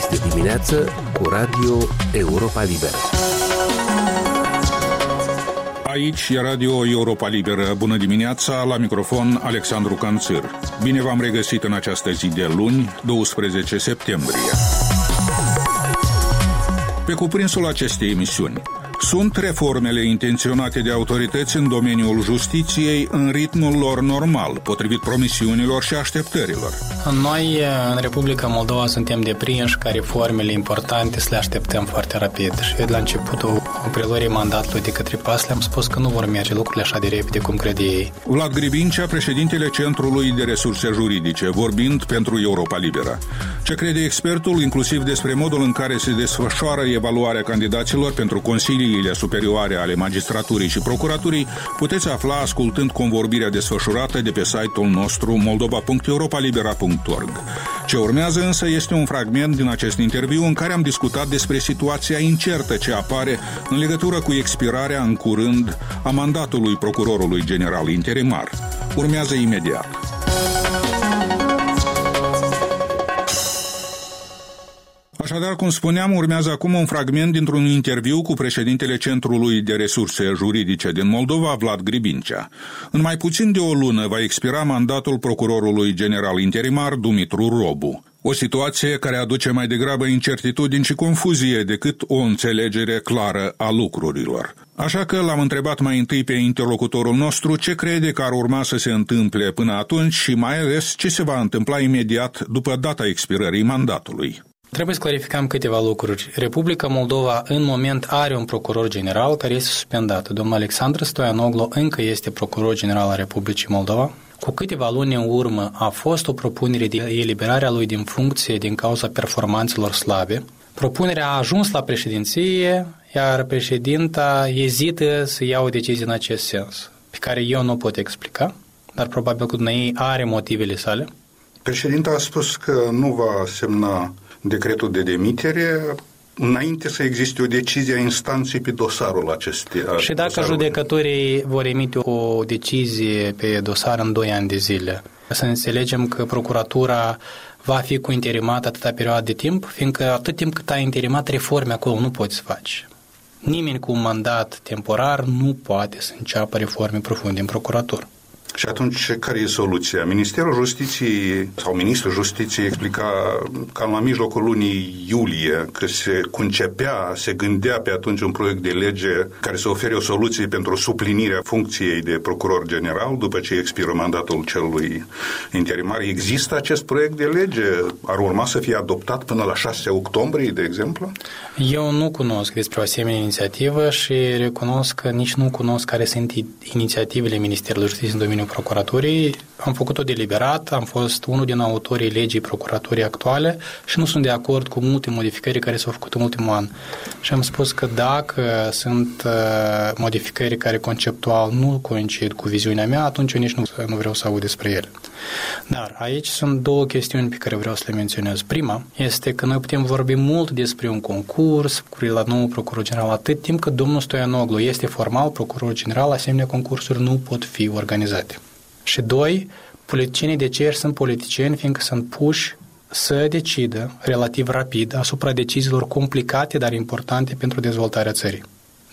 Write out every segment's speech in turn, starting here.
Știri de dimineață cu Radio Europa Liberă. Aici e Radio Europa Liberă. Bună dimineața, la microfon Alexandru Canțîr. Bine v-am regăsit în această zi de luni, 12 septembrie. Pe cuprinsul acestei emisiuni, sunt reformele intenționate de autorități în domeniul justiției în ritmul lor normal, potrivit promisiunilor și așteptărilor. Noi, în Republica Moldova, suntem deprinși ca reformele importante să le așteptăm foarte rapid. Și la începutul preluării mandatului de către PAS le-am spus că nu vor merge lucrurile așa de repede cum crede ei. Vlad Gribincea, președintele Centrului de Resurse Juridice, vorbind pentru Europa Liberă. Ce crede expertul, inclusiv despre modul în care se desfășoară evaluarea candidaților pentru consilii superioare ale magistraturii și procuraturii, puteți afla ascultând convorbirea desfășurată de pe site-ul nostru moldova.europalibera.org. Ce urmează însă este un fragment din acest interviu în care am discutat despre situația incertă ce apare în legătură cu expirarea în curând a mandatului procurorului general interimar. Urmează imediat. Așadar, cum spuneam, urmează acum un fragment dintr-un interviu cu președintele Centrului de Resurse Juridice din Moldova, Vlad Gribincea. În mai puțin de o lună va expira mandatul procurorului general interimar Dumitru Robu. O situație care aduce mai degrabă incertitudini și confuzie decât o înțelegere clară a lucrurilor. Așa că l-am întrebat mai întâi pe interlocutorul nostru ce crede că ar urma să se întâmple până atunci și mai ales ce se va întâmpla imediat după data expirării mandatului. Trebuie să clarificăm câteva lucruri. Republica Moldova în moment are un procuror general care este suspendat. Domnul Alexandru Stoianoglo încă este procuror general al Republicii Moldova. Cu câteva luni în urmă a fost o propunere de eliberare a lui din funcție din cauza performanțelor slabe. Propunerea a ajuns la președinție, iar președinta ezită să ia o decizie în acest sens, pe care eu nu pot explica, dar probabil că dumneavoastră are motivele sale. Președinta a spus că nu va semna decretul de demitere înainte să existe o decizie a instanței pe dosarul acesteia. Și dacă judecătorii vor emite o decizie pe dosar în 2 ani de zile, să înțelegem că procuratura va fi cu interimat atâta perioadă de timp, fiindcă atât timp cât ai interimat, reforme acolo nu poți să faci. Nimeni cu un mandat temporar nu poate să înceapă reforme profunde în procuratură. Și atunci, care e soluția? Ministerul Justiției sau Ministrul Justiției explica cam la mijlocul lunii iulie că se concepea, se gândea pe atunci un proiect de lege care să ofere o soluție pentru suplinirea funcției de procuror general după ce expiră mandatul celui interimar. Există acest proiect de lege? Ar urma să fie adoptat până la 6 octombrie, de exemplu? Eu nu cunosc despre o asemenea inițiativă și recunosc că nici nu cunosc care sunt inițiativele Ministerului Justiției în domeniul procuraturii. Am făcut-o deliberat, am fost unul din autorii legii procuraturii actuale și nu sunt de acord cu multe modificări care s-au făcut în ultimul an. Și am spus că dacă sunt modificări care conceptual nu coincid cu viziunea mea, atunci eu nici nu vreau să aud despre ele. Dar aici sunt două chestiuni pe care vreau să le menționez. Prima este că noi putem vorbi mult despre un concurs cu la nou procuror general atât timp cât domnul Stoianoglu este formal procuror general, asemenea concursuri nu pot fi organizate. Și doi, politicienii de cer sunt politicieni fiindcă sunt puși să decidă relativ rapid asupra deciziilor complicate, dar importante pentru dezvoltarea țării.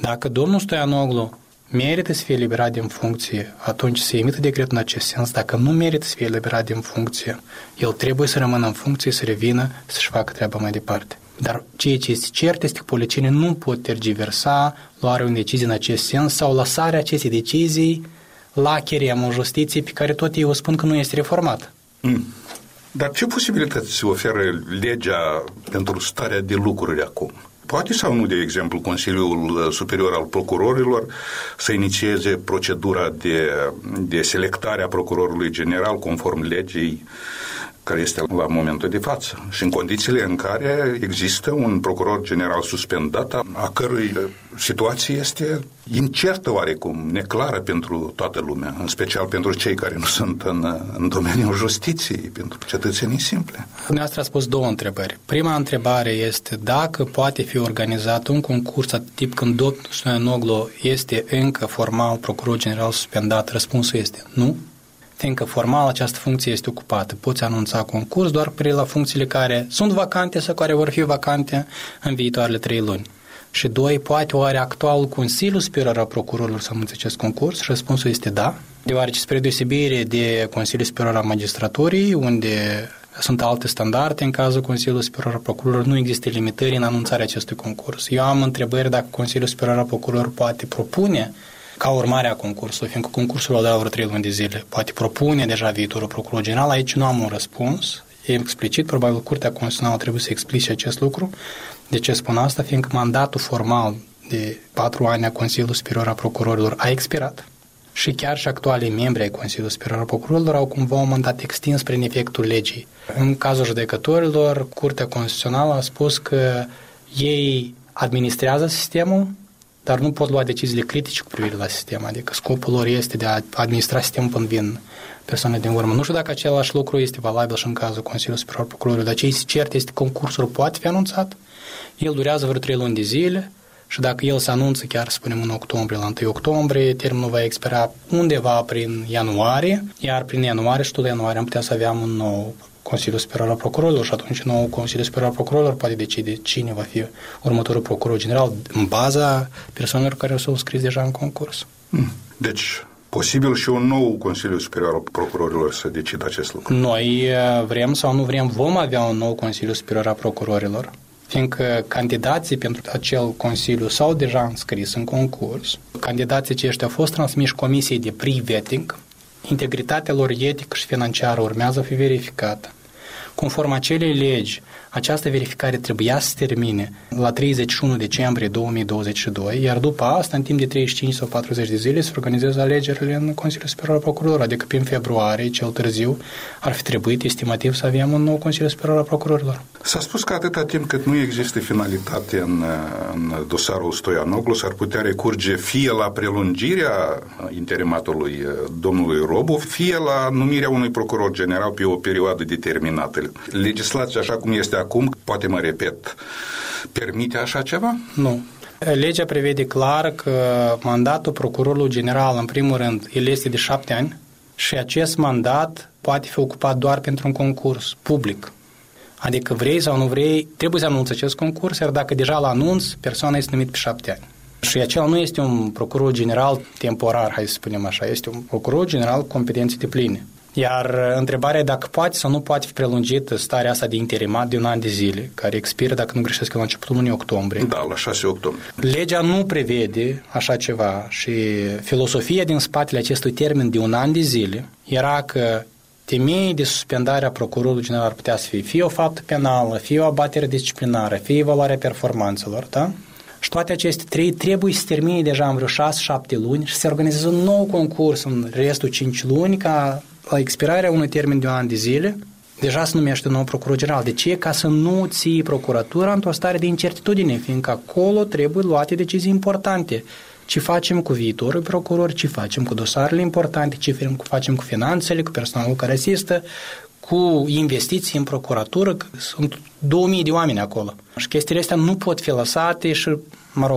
Dacă domnul Stoianoglu merită să fie eliberat din funcție, atunci se emite decretul în acest sens. Dacă nu merită să fie eliberat din funcție, el trebuie să rămână în funcție, să revină, să-și facă treaba mai departe. Dar ceea ce este cert este că politicienii nu pot tergiversa luarea unei decizii în acest sens sau lăsarea acestei decizii la cheremul justiției pe care tot ei o spun că nu este reformat. Dar ce posibilități oferă legea pentru starea de lucruri acum? Poate sau nu, de exemplu, Consiliul Superior al Procurorilor să inițieze procedura de selectare a procurorului general conform legii care este la momentul de față și în condițiile în care există un procuror general suspendat a cărui situație este incertă oarecum, neclară pentru toată lumea, în special pentru cei care nu sunt în domeniul justiției, pentru cetățenii simple. Dumneavoastră a spus două întrebări. Prima întrebare este dacă poate fi organizat un concurs atât timp când domnul Stoianoglo este încă formal procuror general suspendat. Răspunsul este nu. fiindcă formal această funcție este ocupată. Poți anunța concurs doar pe la funcțiile care sunt vacante sau care vor fi vacante în viitoarele 3 luni. Și 2, poate oare actualul Consiliul Superior al Procurorilor să anunțe acest concurs? Răspunsul este da, deoarece spre deosebire de Consiliul Superior al Magistraturii, unde sunt alte standarde, în cazul Consiliului Superior al Procurorilor nu există limitări în anunțarea acestui concurs. Eu am întrebări dacă Consiliul Superior al Procurorilor poate propune ca urmare a concursului, fiindcă concursul va da vreo 3 luni de zile, poate propune deja viitorul procuror general, aici nu am un răspuns, e explicit, probabil Curtea Constituțională trebuie să explice acest lucru. De ce spun asta? Fiindcă mandatul formal de 4 ani a Consiliului Superior al Procurorilor a expirat și chiar și actualii membri ai Consiliului Superior al Procurorilor au cumva un mandat extins prin efectul legii. În cazul judecătorilor, Curtea Constituțională a spus că ei administrează sistemul, dar nu pot lua deciziile critice cu privire la sistem, adică scopul lor este de a administra sistemul până vin persoane din urmă. Nu știu dacă același lucru este valabil și în cazul Consiliului Superior al Procurorilor, dar ce este cert este că concursul poate fi anunțat, el durează vreo 3 luni de zile și dacă el se anunță chiar, să spunem, în octombrie, la 1 octombrie, termenul va expira undeva prin ianuarie, iar prin ianuarie și tot ianuarie am putea să aveam un nou Consiliul Superior al Procurorilor și atunci nou Consiliul Superior al Procurorilor poate decide cine va fi următorul procuror general în baza persoanelor care s-au scris deja în concurs. Deci, posibil și un nou Consiliu Superior al Procurorilor să decidă acest lucru. Noi vrem sau nu vrem, vom avea un nou Consiliu Superior al Procurorilor, fiindcă candidații pentru acel consiliu s-au deja înscris în concurs, candidații aceștia au fost transmiși Comisiei de pre-vetting, integritatea lor etică și financiară urmează a fi verificată. Conform acelei legi, această verificare trebuia să se termine la 31 decembrie 2022, iar după asta, în timp de 35 sau 40 de zile, se organizează alegerile în Consiliul Superior al Procurorilor, adică prin februarie, cel târziu, ar fi trebuit, estimativ, să avem un nou Consiliul Superior al Procurorilor. S-a spus că atâta timp cât nu există finalitate în dosarul Stoianoglo, s-ar putea recurge fie la prelungirea interimatului domnului Robu, fie la numirea unui procuror general pe o perioadă determinată. Legislația, așa cum este acum, poate mă repet, permite așa ceva? Nu. Legea prevede clar că mandatul procurorului general, în primul rând, el este de 7 ani și acest mandat poate fi ocupat doar pentru un concurs public. Adică vrei sau nu vrei, trebuie să anunți acest concurs, iar dacă deja la anunț, persoana este numită pe 7 ani. Și acela nu este un procuror general temporar, hai să spunem așa, este un procuror general cu competențe depline. Iar întrebarea e dacă poate sau nu poate fi prelungită starea asta de interimat de 1 an de zile, care expiră, dacă nu greșesc, la începutul lunii octombrie. Da, la 6 octombrie. Legea nu prevede așa ceva și filosofia din spatele acestui termen de 1 an de zile era că temei de suspendare a procurorului general ar putea să fie fie o faptă penală, fie o abatere disciplinară, fie evaluarea performanțelor, da? Și toate aceste 3 trebuie să termine deja în vreo 6-7 luni și să se organizeze un nou concurs în restul 5 luni ca la expirarea unui termen de 1 an de zile, deja se numește nou procuror general. De ce? Ca să nu ții procuratura într-o stare de incertitudine, fiindcă acolo trebuie luate decizii importante. Ce facem cu viitorul procuror, ce facem cu dosarele importante, ce facem cu finanțele, cu personalul care asistă, cu investiții în procuratură, că sunt 2000 de oameni acolo. Și chestiile astea nu pot fi lăsate și,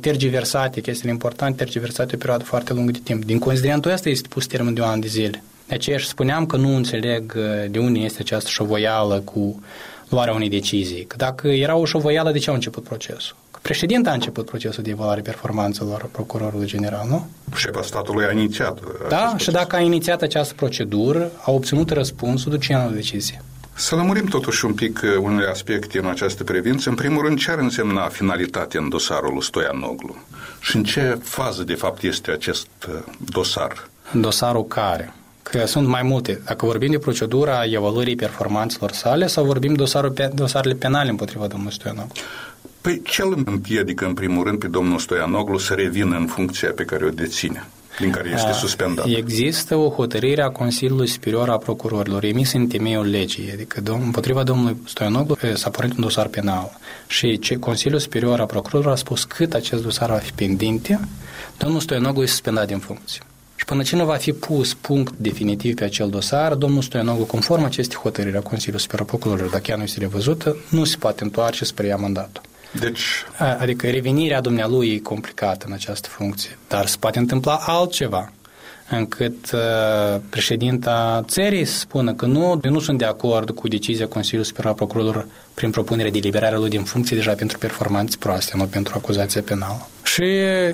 tergiversate, chestiile importante, tergiversate o perioadă foarte lungă de timp. Din considerentul ăsta este pus termen de 1 an de zile. De aceea și spuneam că nu înțeleg de unde este această șovoială cu luarea unei decizii. Că dacă era o șovoială, de ce a început procesul? Că președintele a început procesul de evaluare performanțelor procurorului general, nu? Șefa statului a inițiat. Da, și dacă a inițiat această procedură, a obținut răspunsul ducea la decizie. Să lămurim totuși un pic unele aspecte în această privință. În primul rând, ce ar însemna finalitate în dosarul lui Stoianoglo? Și în ce fază, de fapt, este acest dosar? Dosarul care? Că sunt mai multe. Dacă vorbim de procedura evaluării performanțelor sale sau vorbim dosarele penale împotriva domnului Stoianoglo? Păi ce îl împiedică în primul rând pe domnul Stoianoglo să revină în funcția pe care o deține, din care este suspendat? Există o hotărâre a Consiliului Superior al Procurorilor emisă în temeiul legii, adică împotriva domnului Stoianoglo s-a pornit un dosar penal și Consiliul Superior al Procurorilor a spus cât acest dosar va fi pendinte, domnul Stoianoglo e suspendat din funcție. Și până ce nu va fi pus punct definitiv pe acel dosar, domnul Stoianoglo, conform acestei hotărâri a Consiliului Superior al Procurorilor, dacă ea nu este revăzută, nu se poate întoarce spre ea mandatul. Deci... Adică revenirea dumnealui e complicată în această funcție, dar se poate întâmpla altceva. încât președinta țării să spună că nu sunt de acord cu decizia Consiliului Superior al Procurorilor prin propunere de eliberare lui din funcție deja pentru performanțe proaste, nu pentru acuzație penală. Și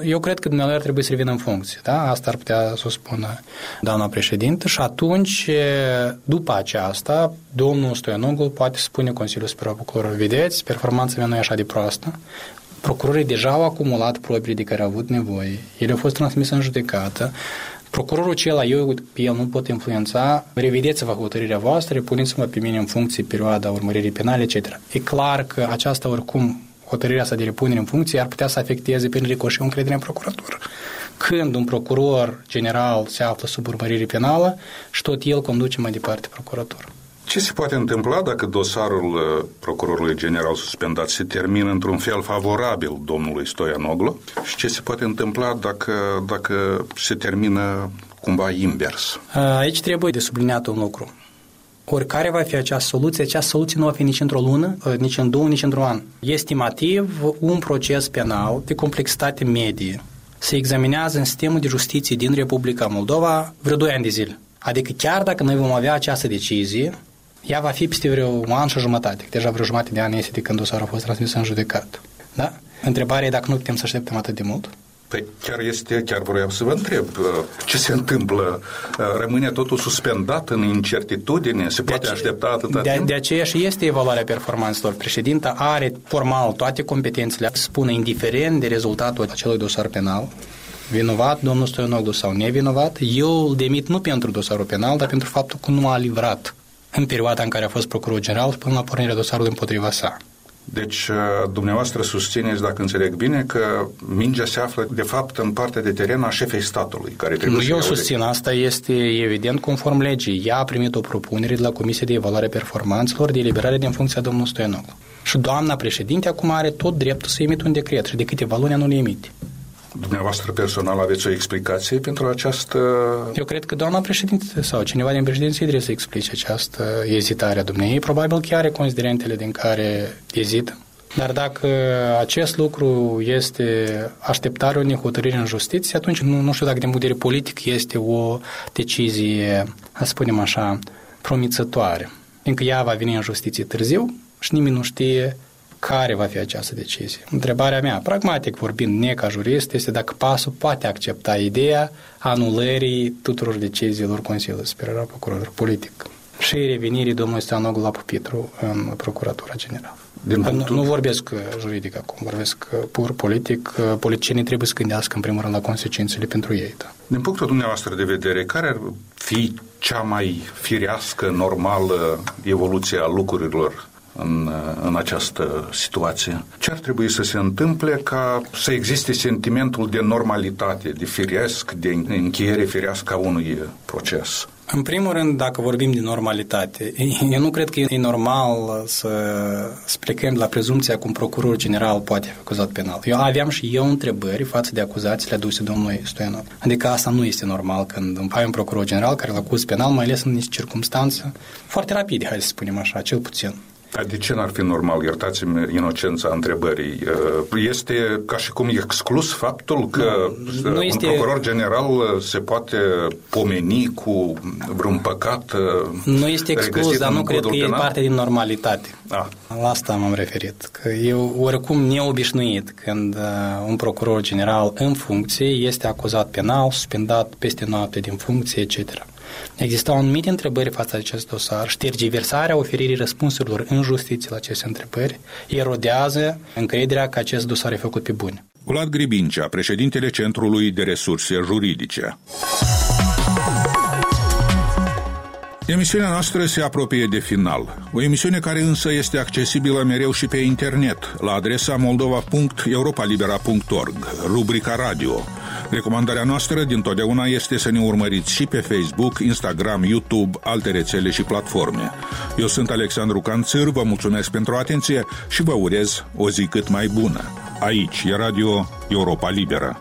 eu cred că dumneavoastră ar trebui să revină în funcție, da? Asta ar putea să o spună doamna președintă și atunci, după aceasta, domnul Stoianoglo poate spune Consiliul Superior al Procurorilor, vedeți, performanța mea nu e așa de proastă, procurorii deja au acumulat probele de care au avut nevoie, ele au fost transmise în judecată, procurorul acela, eu pe el nu pot influența, revedeți-vă hotărârea voastră, puneți-mă pe mine în funcție perioada urmăririi penale, etc. E clar că aceasta oricum, hotărârea asta de repunere în funcție ar putea să afecteze prin ricoș și încrederea în procuratură. Când un procuror general se află sub urmărire penală și tot el conduce mai departe procuratura. Ce se poate întâmpla dacă dosarul procurorului general suspendat se termină într-un fel favorabil domnului Stoianoglo și ce se poate întâmpla dacă se termină cumva invers? Aici trebuie de subliniat un lucru. Oricare va fi această soluție nu va fi nici într-o lună, nici în două, nici într-un an. E estimativ un proces penal de complexitate medie. Se examinează în sistemul de justiție din Republica Moldova vreo 2 ani de zile. Adică chiar dacă noi vom avea această decizie, ea va fi peste vreo un an și jumătate. Deja vreo jumătate de ani este de când dosarul a fost transmis în judecată. Da? Întrebarea e dacă nu putem să așteptăm atât de mult. Păi chiar vreau să vă întreb ce se întâmplă. Rămâne totul suspendat în incertitudine? Se poate aștepta atâta timp? De aceea și este evaluarea performanțelor. Președinta are formal toate competențele, spune indiferent de rezultatul acelui dosar penal, vinovat domnul Stoianoglo sau nevinovat, eu îl demit nu pentru dosarul penal, dar pentru faptul că nu a livrat în perioada în care a fost procuror general până la pornirea dosarului împotriva sa. Deci, dumneavoastră susțineți, dacă înțeleg bine, că mingea se află, de fapt, în partea de teren a șefei statului. Care trebuie eu susțin, asta este evident conform legii. Ea a primit o propunere de la Comisia de Evaluare Performanțelor de eliberare din funcția domnului Stoianoglo. Și doamna președinte acum are tot dreptul să emite un decret și de câteva luni nu le emite. Dumneavoastră personal aveți o explicație pentru această... Eu cred că doamna președinte sau cineva din președinție trebuie să explice această ezitare a dumneavoastră. Probabil chiar are considerentele din care ezită. Dar dacă acest lucru este așteptarea unei hotărâri în justiție, atunci nu știu dacă din punct de vedere politic este o decizie, să spunem așa, promițătoare. Fiindcă ea va veni în justiție târziu și nimeni nu știe care va fi această decizie. Întrebarea mea, pragmatic vorbind, ne ca jurist, este dacă PAS-ul poate accepta ideea anulării tuturor deciziilor Consiliului Superior al Procurorilor politic și revenirii domnului Stoianoglo la pupitru în Procuratura Generală. Nu vorbesc juridic acum, vorbesc pur politic. Politicienii trebuie să gândească în primul rând la consecințele pentru ei. Da. Din punctul dumneavoastră de vedere, care ar fi cea mai firească, normală evoluție a lucrurilor în această situație? Ce ar trebui să se întâmple ca să existe sentimentul de normalitate, de firesc, de încheiere firească a unui proces? În primul rând, dacă vorbim de normalitate, eu nu cred că e normal să plecăm la prezumția că un procuror general poate fi acuzat penal. Eu aveam și eu întrebări față de acuzațiile aduse domnului Stoianoglo. Adică asta nu este normal când ai un procuror general care îl acuz penal, mai ales în niște circumstanțe foarte rapide, hai să spunem așa, cel puțin. Dar de ce n-ar fi normal? Iertați-mi inocența întrebării. Este ca și cum exclus faptul că un procuror general se poate pomeni cu vreun păcat? Nu este exclus, dar nu cred că e parte din normalitate. La asta m-am referit. Că e oricum neobișnuit când un procuror general în funcție este acuzat penal, suspendat peste noapte din funcție, etc. Existau anumite întrebări față de acest dosar și tergiversarea oferirii răspunsurilor în justiție la aceste întrebări erodează încrederea că acest dosar e făcut pe bune. Vlad Gribincea, președintele Centrului de Resurse Juridice. Emisiunea noastră se apropie de final. O emisiune care însă este accesibilă mereu și pe internet, la adresa moldova.europalibera.org, rubrica radio. Recomandarea noastră dintotdeauna este să ne urmăriți și pe Facebook, Instagram, YouTube, alte rețele și platforme. Eu sunt Alexandru Canțîr, vă mulțumesc pentru atenție și vă urez o zi cât mai bună. Aici e Radio Europa Liberă.